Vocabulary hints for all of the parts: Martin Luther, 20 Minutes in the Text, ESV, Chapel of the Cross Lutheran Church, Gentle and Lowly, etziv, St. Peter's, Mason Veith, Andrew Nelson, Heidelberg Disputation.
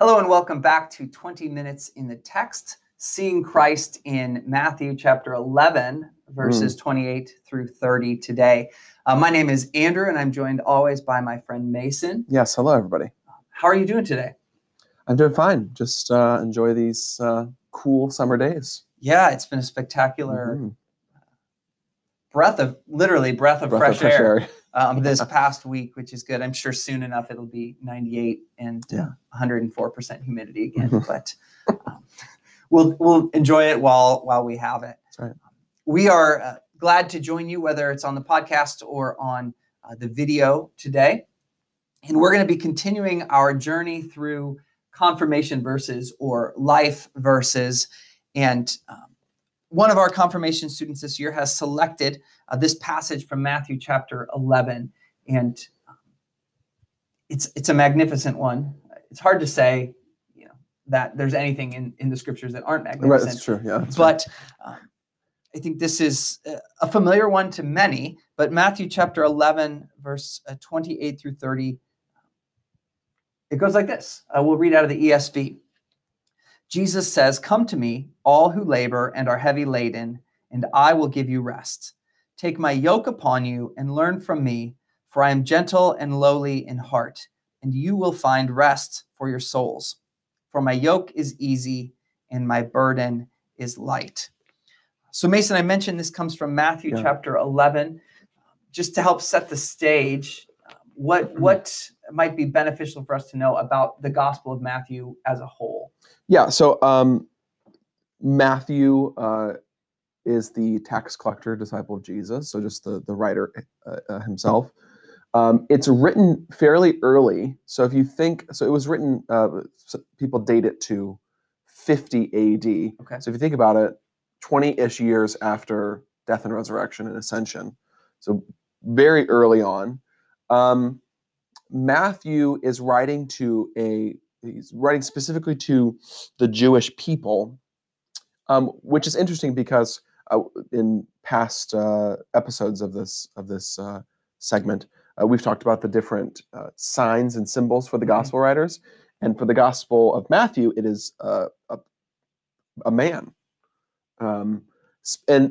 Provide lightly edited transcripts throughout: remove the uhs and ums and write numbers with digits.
Hello and welcome back to 20 Minutes in the Text, seeing Christ in Matthew chapter 11, verses 28 through 30 today. My name is Andrew, and I'm joined always by my friend Mason. Yes, hello everybody. How are you doing today? I'm doing fine. Just enjoy these cool summer days. Yeah, it's been a spectacular breath of fresh air. This past week, which is good. I'm sure soon enough it'll be 98 and 104% humidity again, but we'll enjoy it while we have it. That's right. We are glad to join you, whether it's on the podcast or on the video today. And we're going to be continuing our journey through confirmation verses or life verses. And one of our confirmation students this year has selected this passage from Matthew chapter 11, and it's a magnificent one. It's hard to say, you know, that there's anything in the scriptures that aren't magnificent. Right, that's true. Yeah, that's but right. I think this is a familiar one to many. But Matthew chapter 11, verse 28 through 30, it goes like this. We'll read out of the ESV. Jesus says, "Come to me, all who labor and are heavy laden, and I will give you rest. Take my yoke upon you and learn from me, for I am gentle and lowly in heart, and you will find rest for your souls. For my yoke is easy and my burden is light." So Mason, I mentioned this comes from Matthew chapter 11. Just to help set the stage, what might be beneficial for us to know about the Gospel of Matthew as a whole? Yeah, so Matthew is the tax collector, disciple of Jesus, so just the writer himself. It's written fairly early, so if you think, so it was written, so people date it to 50 AD. Okay. So if you think about it, 20-ish years after death and resurrection and ascension, so very early on. Matthew is writing to he's writing specifically to the Jewish people, which is interesting because in past episodes of this segment, we've talked about the different signs and symbols for the gospel writers. And for the Gospel of Matthew, it is a man. And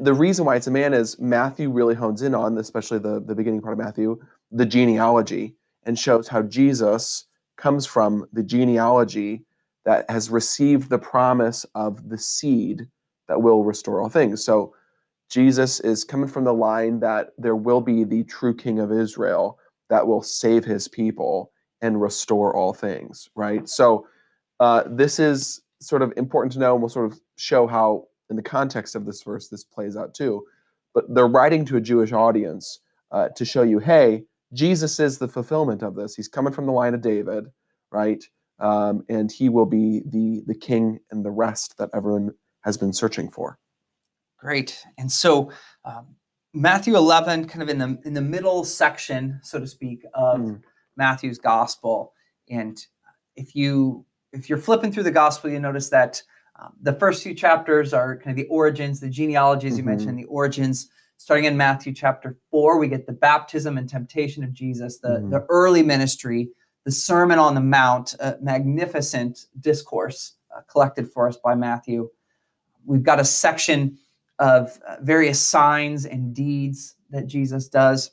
the reason why it's a man is Matthew really hones in on, especially the beginning part of Matthew, the genealogy, and shows how Jesus comes from the genealogy that has received the promise of the seed that will restore all things. So Jesus is coming from the line that there will be the true king of Israel that will save his people and restore all things, right? So this is sort of important to know, and we'll sort of show how in the context of this verse this plays out too. But they're writing to a Jewish audience to show you, hey, Jesus is the fulfillment of this. He's coming from the line of David, right? And he will be the king and the rest that everyone has been searching for. Great. And so Matthew 11, kind of in the middle section, so to speak, of Matthew's gospel. And if you're flipping through the gospel, you notice that the first few chapters are kind of the origins, the genealogies you mentioned, the origins. Starting in Matthew chapter 4, we get the baptism and temptation of Jesus, the early ministry, the Sermon on the Mount, a magnificent discourse collected for us by Matthew. We've got a section of various signs and deeds that Jesus does.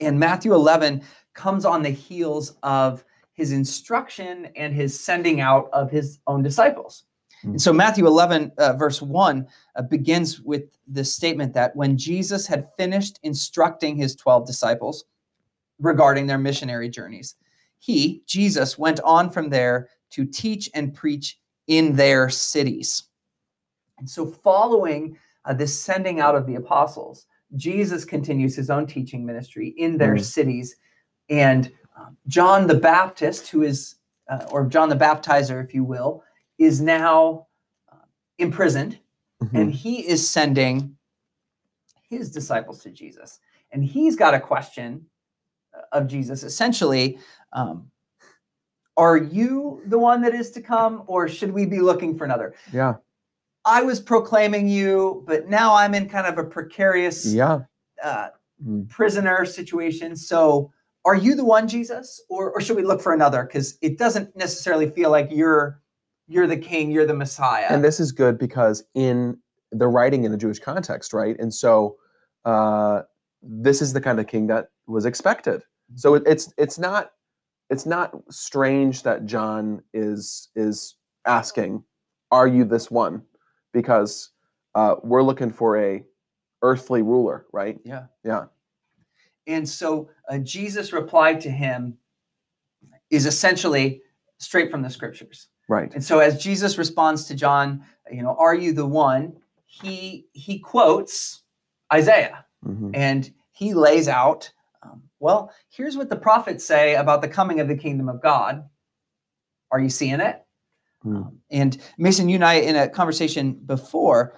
And Matthew 11 comes on the heels of his instruction and his sending out of his own disciples. And so Matthew 11, verse 1, begins with this statement that when Jesus had finished instructing his 12 disciples regarding their missionary journeys, he, Jesus, went on from there to teach and preach in their cities. And so following this sending out of the apostles, Jesus continues his own teaching ministry in their cities. And John the Baptist, who is, or John the Baptizer, if you will, is now imprisoned, and he is sending his disciples to Jesus. And he's got a question of Jesus, essentially, are you the one that is to come, or should we be looking for another? Yeah, I was proclaiming you, but now I'm in kind of a precarious prisoner situation. So Are you the one, Jesus? Or should we look for another? Because it doesn't necessarily feel like you're the king, you're the Messiah. And this is good because in the writing in the Jewish context, right? And so this is the kind of king that was expected. So it's not strange that John is asking, "Are you this one?" Because we're looking for a earthly ruler, right? Yeah, yeah. And so Jesus' reply to him is essentially straight from the scriptures, right? And so as Jesus responds to John, you know, "Are you the one?" He quotes Isaiah, and he lays out, well, here's what the prophets say about the coming of the kingdom of God. Are you seeing it? And Mason, you and I, in a conversation before,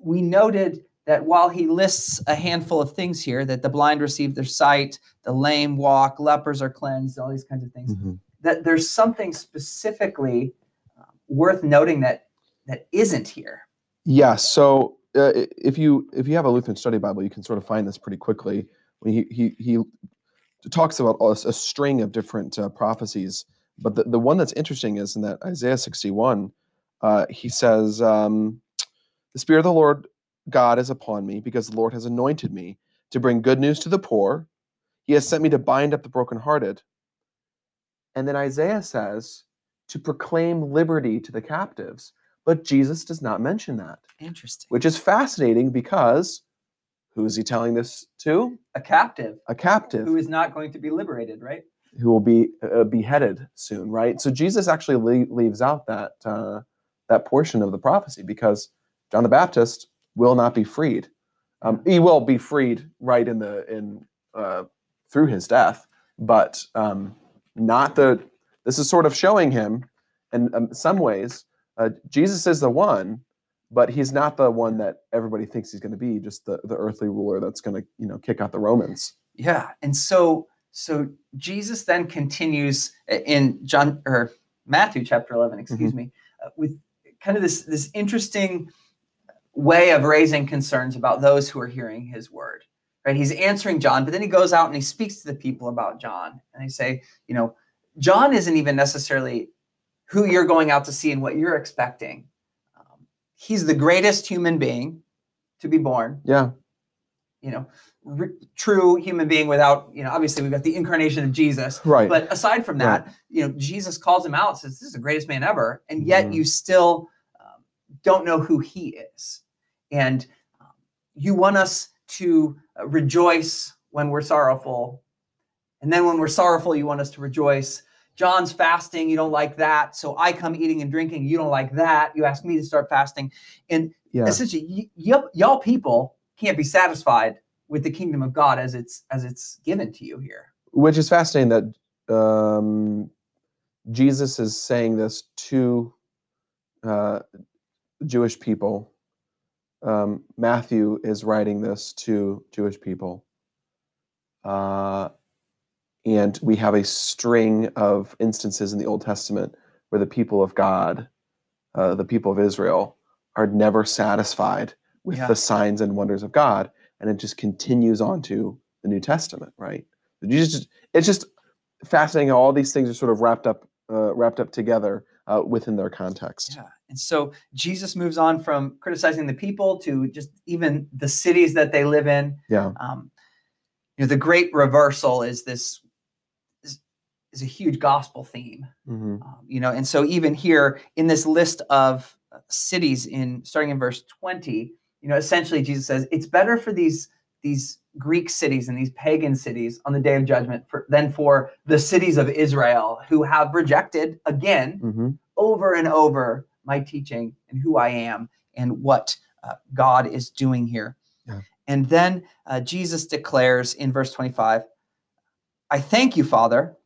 we noted that while he lists a handful of things here, that the blind receive their sight, the lame walk, lepers are cleansed, all these kinds of things, that there's something specifically worth noting that isn't here. Yeah, so if you have a Lutheran study Bible, you can sort of find this pretty quickly. He talks about a string of different prophecies, but the one that's interesting is in that Isaiah 61, he says, "The Spirit of the Lord God is upon me because the Lord has anointed me to bring good news to the poor. He has sent me to bind up the brokenhearted." And then Isaiah says, "to proclaim liberty to the captives." But Jesus does not mention that. Interesting. Which is fascinating because who is he telling this to? A captive. A captive. Who is not going to be liberated, right? Who will be beheaded soon, right? So Jesus actually leaves out that that portion of the prophecy because John the Baptist will not be freed. He will be freed, right, in through his death, but not the. This is sort of showing him, in some ways, Jesus is the one. But he's not the one that everybody thinks he's going to be, just the earthly ruler that's going to, you know, kick out the Romans. Yeah. And so Jesus then continues in John or Matthew chapter 11, excuse me, with kind of this interesting way of raising concerns about those who are hearing his word, right? He's answering John, but then he goes out and he speaks to the people about John. And they say, you know, John isn't even necessarily who you're going out to see and what you're expecting. He's the greatest human being to be born. Yeah. You know, true human being without, you know, obviously we've got the incarnation of Jesus. Right. But aside from that, you know, Jesus calls him out, says, this is the greatest man ever. And yet you still don't know who he is. And you want us to rejoice when we're sorrowful. And then when we're sorrowful, you want us to rejoice. John's fasting, you don't like that. So I come eating and drinking, you don't like that. You ask me to start fasting. And essentially, y'all people can't be satisfied with the kingdom of God as it's given to you here. Which is fascinating that Jesus is saying this to Jewish people. Matthew is writing this to Jewish people. And we have a string of instances in the Old Testament where the people of God, the people of Israel, are never satisfied with the signs and wonders of God. And it just continues on to the New Testament, right? It's just fascinating how all these things are sort of wrapped up together within their context. Yeah. And so Jesus moves on from criticizing the people to just even the cities that they live in. Yeah. You know, the great reversal is this. Is a huge gospel theme, you know, and so even here in this list of cities, starting in verse 20, you know, essentially Jesus says it's better for these Greek cities and these pagan cities on the day of judgment than for the cities of Israel who have rejected again over and over my teaching and who I am and what God is doing here. Yeah. And then Jesus declares in verse 25, "I thank you, Father,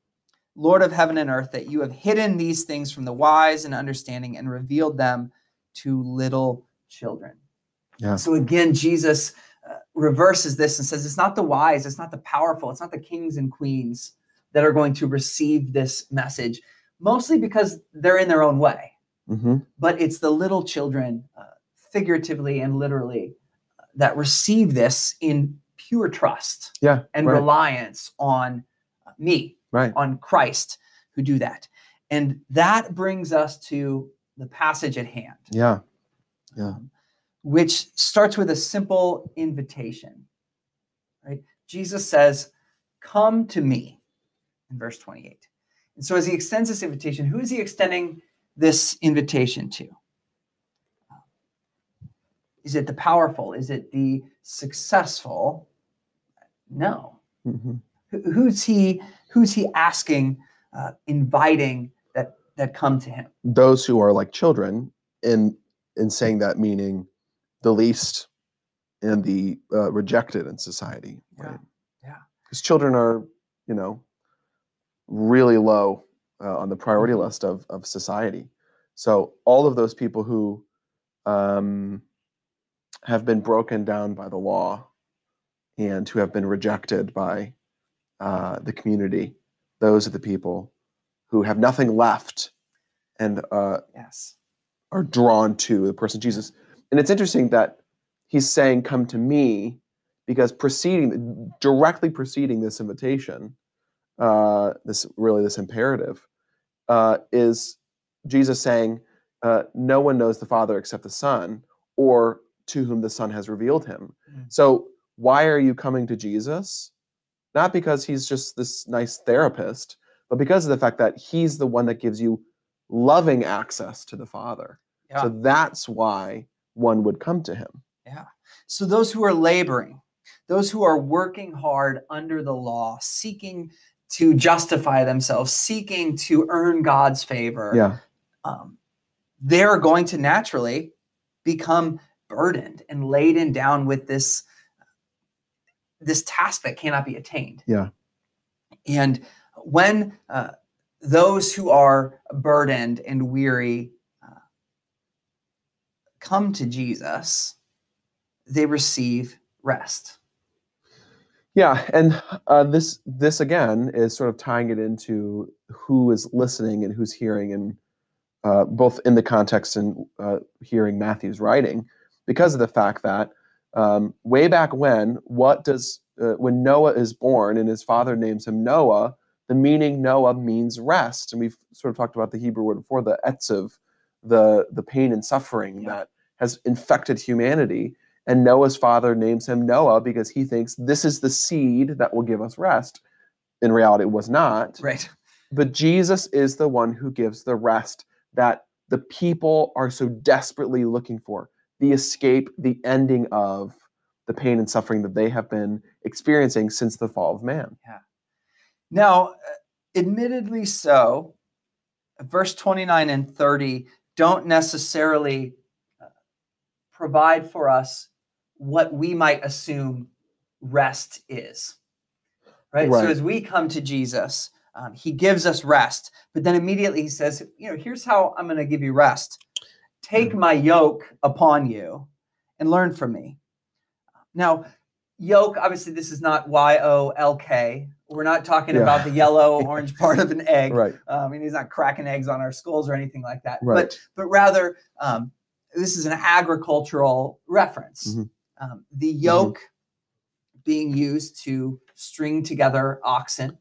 Lord of heaven and earth, that you have hidden these things from the wise and understanding and revealed them to little children." Yeah. So again, Jesus reverses this and says, it's not the wise, it's not the powerful, it's not the kings and queens that are going to receive this message, mostly because they're in their own way. But it's the little children, figuratively and literally, that receive this in pure trust and reliance on me, right, on Christ who do that. And that brings us to the passage at hand. Yeah. Yeah. Which starts with a simple invitation, right? Jesus says, come to me in verse 28. And so as he extends this invitation, who is he extending this invitation to? Is it the powerful? Is it the successful? No. Mm-hmm. Who's he asking, inviting that come to him? Those who are like children, in saying that meaning the least and the rejected in society. Right? Yeah. Because children are, really low on the priority list of society. So all of those people who have been broken down by the law and who have been rejected by the community, those are the people who have nothing left and are drawn to the person Jesus. And it's interesting that he's saying, come to me, because directly preceding this invitation, this imperative, is Jesus saying, no one knows the Father except the Son, or to whom the Son has revealed him. Mm-hmm. So why are you coming to Jesus? Not because he's just this nice therapist, but because of the fact that he's the one that gives you loving access to the Father. Yeah. So that's why one would come to him. Yeah. So those who are laboring, those who are working hard under the law, seeking to justify themselves, seeking to earn God's favor, they're going to naturally become burdened and laden down with this task that cannot be attained. Yeah. And when those who are burdened and weary come to Jesus, they receive rest. Yeah, and this again is sort of tying it into who is listening and who's hearing, and both in the context and hearing Matthew's writing, because of the fact that way back when, when Noah is born and his father names him Noah, the meaning Noah means rest. And we've sort of talked about the Hebrew word before, the etziv, the pain and suffering that has infected humanity. And Noah's father names him Noah because he thinks this is the seed that will give us rest. In reality, it was not. Right. But Jesus is the one who gives the rest that the people are so desperately looking for. The escape, the ending of the pain and suffering that they have been experiencing since the fall of man. Yeah. Now, admittedly so, verse 29 and 30 don't necessarily provide for us what we might assume rest is, right? So as we come to Jesus, he gives us rest, but then immediately he says, here's how I'm going to give you rest. Take my yoke upon you and learn from me. Now, yoke, obviously this is not Y-O-L-K. We're not talking about the yellow, orange part of an egg. Right. He's not cracking eggs on our skulls or anything like that. Right. But rather, this is an agricultural reference. Mm-hmm. The yoke being used to string together oxen,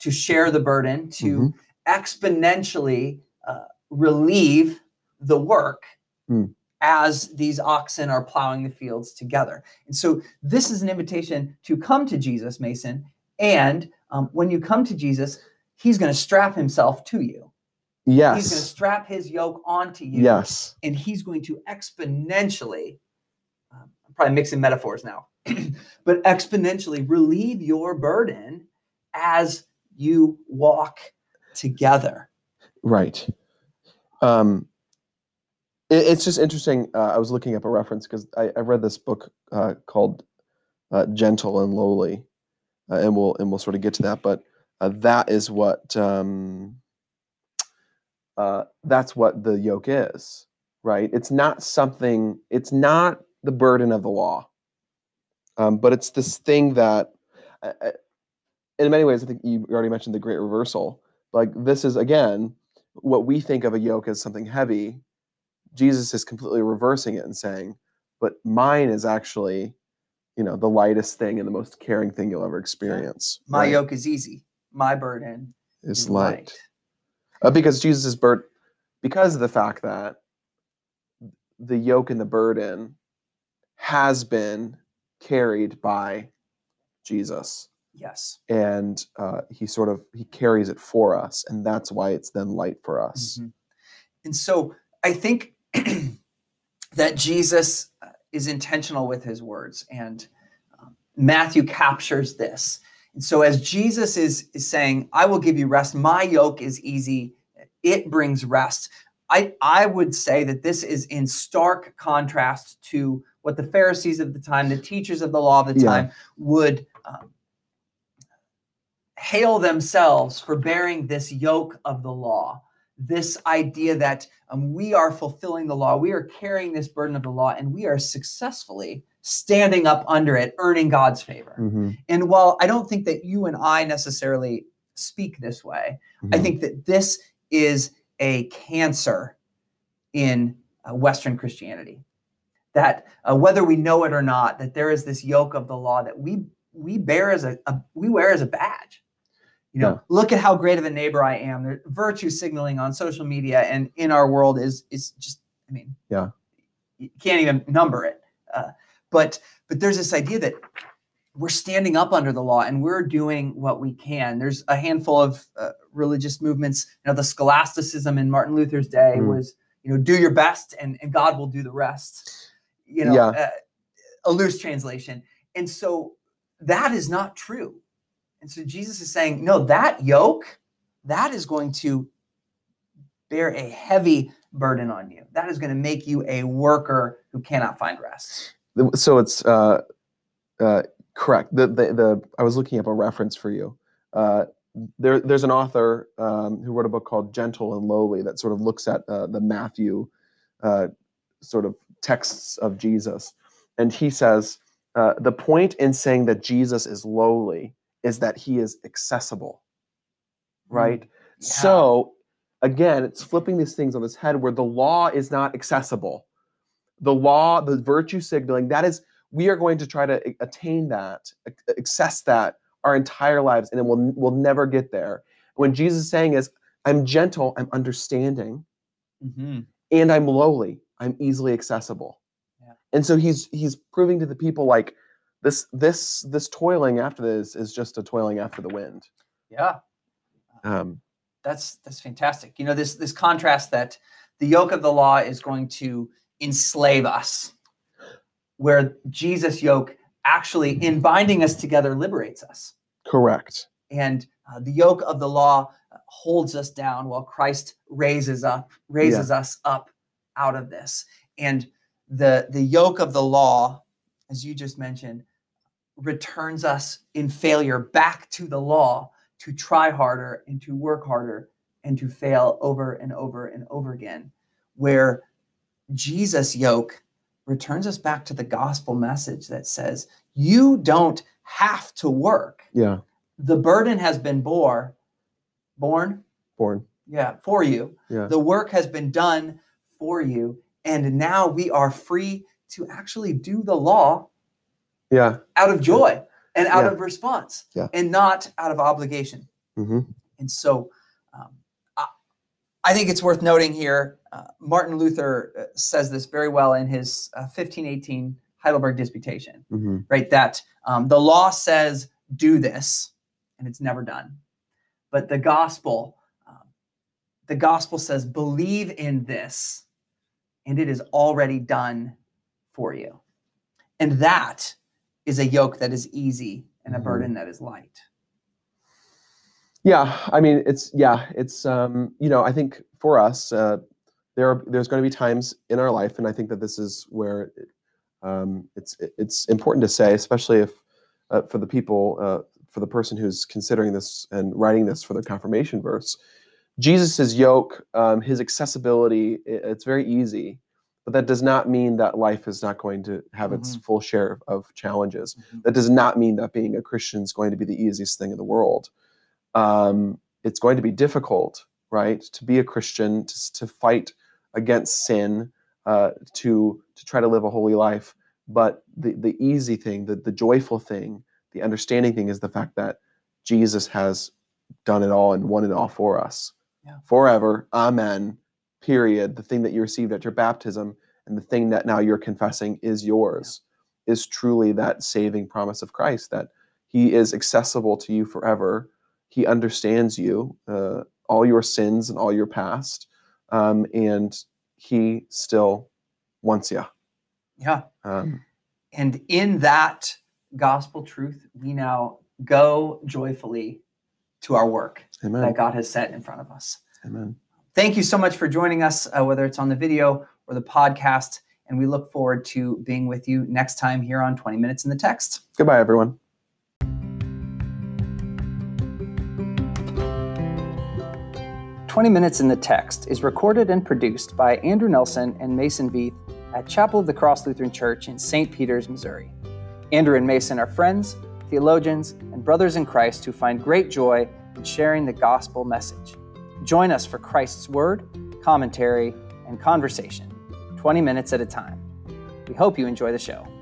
to share the burden, to exponentially relieve the work as these oxen are plowing the fields together. And so this is an invitation to come to Jesus, Mason. And when you come to Jesus, he's going to strap himself to you. Yes. He's going to strap his yoke onto you. Yes. And he's going to exponentially, I'm probably mixing metaphors now, but exponentially relieve your burden as you walk together. Right. It's just interesting. I was looking up a reference because I read this book called Gentle and Lowly, and we'll sort of get to that. But that is what that's what the yoke is, right? It's not something. It's not the burden of the law, but it's this thing that, in many ways, I think you already mentioned the great reversal. Like this is again what we think of a yoke as something heavy. Jesus is completely reversing it and saying, but mine is actually, the lightest thing and the most caring thing you'll ever experience. My yoke is easy. my burden is light. Because Jesus' burden, because of the fact that the yoke and the burden has been carried by Jesus. Yes. And he carries it for us. And that's why it's then light for us. Mm-hmm. And so I think that Jesus is intentional with his words, and Matthew captures this. And so as Jesus is saying, I will give you rest. My yoke is easy. It brings rest. I would say that this is in stark contrast to what the Pharisees of the time, the teachers of the law of the time would hail themselves for bearing this yoke of the law. This idea that we are fulfilling the law, we are carrying this burden of the law, and we are successfully standing up under it, earning God's favor. Mm-hmm. And while I don't think that you and I necessarily speak this way, mm-hmm. I think that this is a cancer in Western Christianity, that whether we know it or not, that there is this yoke of the law that we bear as we wear as a badge. You know, look at how great of a neighbor I am. There's virtue signaling on social media and in our world is just, I mean, you can't even number it. But there's this idea that we're standing up under the law and we're doing what we can. There's a handful of religious movements. You know, the scholasticism in Martin Luther's day was, do your best and God will do the rest. A loose translation. And so that is not true. And so Jesus is saying, no, that yoke, that is going to bear a heavy burden on you. That is going to make you a worker who cannot find rest. So it's correct. I was looking up a reference for you. There's an author who wrote a book called Gentle and Lowly that sort of looks at the Matthew sort of texts of Jesus. And he says, the point in saying that Jesus is lowly is that he is accessible, right? Yeah. So again, it's flipping these things on its head where the law is not accessible. The law, the virtue signaling, that is, we are going to try to attain that, access that our entire lives, and then we'll never get there. When Jesus is saying is, I'm gentle, I'm understanding, mm-hmm. and I'm lowly, I'm easily accessible. Yeah. And so he's proving to the people like, This toiling after this is just a toiling after the wind. Yeah, that's fantastic. You know, this contrast that the yoke of the law is going to enslave us, where Jesus' yoke actually, in binding us together, liberates us. Correct. And the yoke of the law holds us down, while Christ raises us up out of this. And the yoke of the law, as you just mentioned, returns us in failure back to the law to try harder and to work harder and to fail over and over and over again, where Jesus' yoke returns us back to the gospel message that says, you don't have to work. Yeah. The burden has been borne. Yeah, for you. Yeah. The work has been done for you. And now we are free to actually do the law out of joy and out of response and not out of obligation. Mm-hmm. And so I think it's worth noting here, Martin Luther says this very well in his 1518 Heidelberg Disputation, mm-hmm. right? That the law says, do this, and it's never done. But the gospel says, believe in this, and it is already done for you. And that is a yoke that is easy and a burden that is light. Yeah. I mean, I think for us, there's going to be times in our life. And I think that this is where it's important to say, especially if for the people, for the person who's considering this and writing this for their confirmation verse, Jesus's yoke, his accessibility, it's very easy. But that does not mean that life is not going to have its full share of challenges. Mm-hmm. That does not mean that being a Christian is going to be the easiest thing in the world. It's going to be difficult, right? To be a Christian, to fight against sin, to try to live a holy life. But the easy thing, the joyful thing, the understanding thing is the fact that Jesus has done it all and won it all for us. Yeah. Forever. Amen. Period. The thing that you received at your baptism and the thing that now you're confessing is yours, yeah, is truly that saving promise of Christ, that he is accessible to you forever. He understands you, all your sins and all your past. And he still wants you. Yeah. And in that gospel truth, we now go joyfully to our work, amen, that God has set in front of us. Amen. Thank you so much for joining us, whether it's on the video or the podcast. And we look forward to being with you next time here on 20 Minutes in the Text. Goodbye, everyone. "20 Minutes in the Text" is recorded and produced by Andrew Nelson and Mason Veith at Chapel of the Cross Lutheran Church in St. Peter's, Missouri. Andrew and Mason are friends, theologians, and brothers in Christ who find great joy in sharing the gospel message. Join us for Christ's word, commentary, and conversation, 20 minutes at a time. We hope you enjoy the show.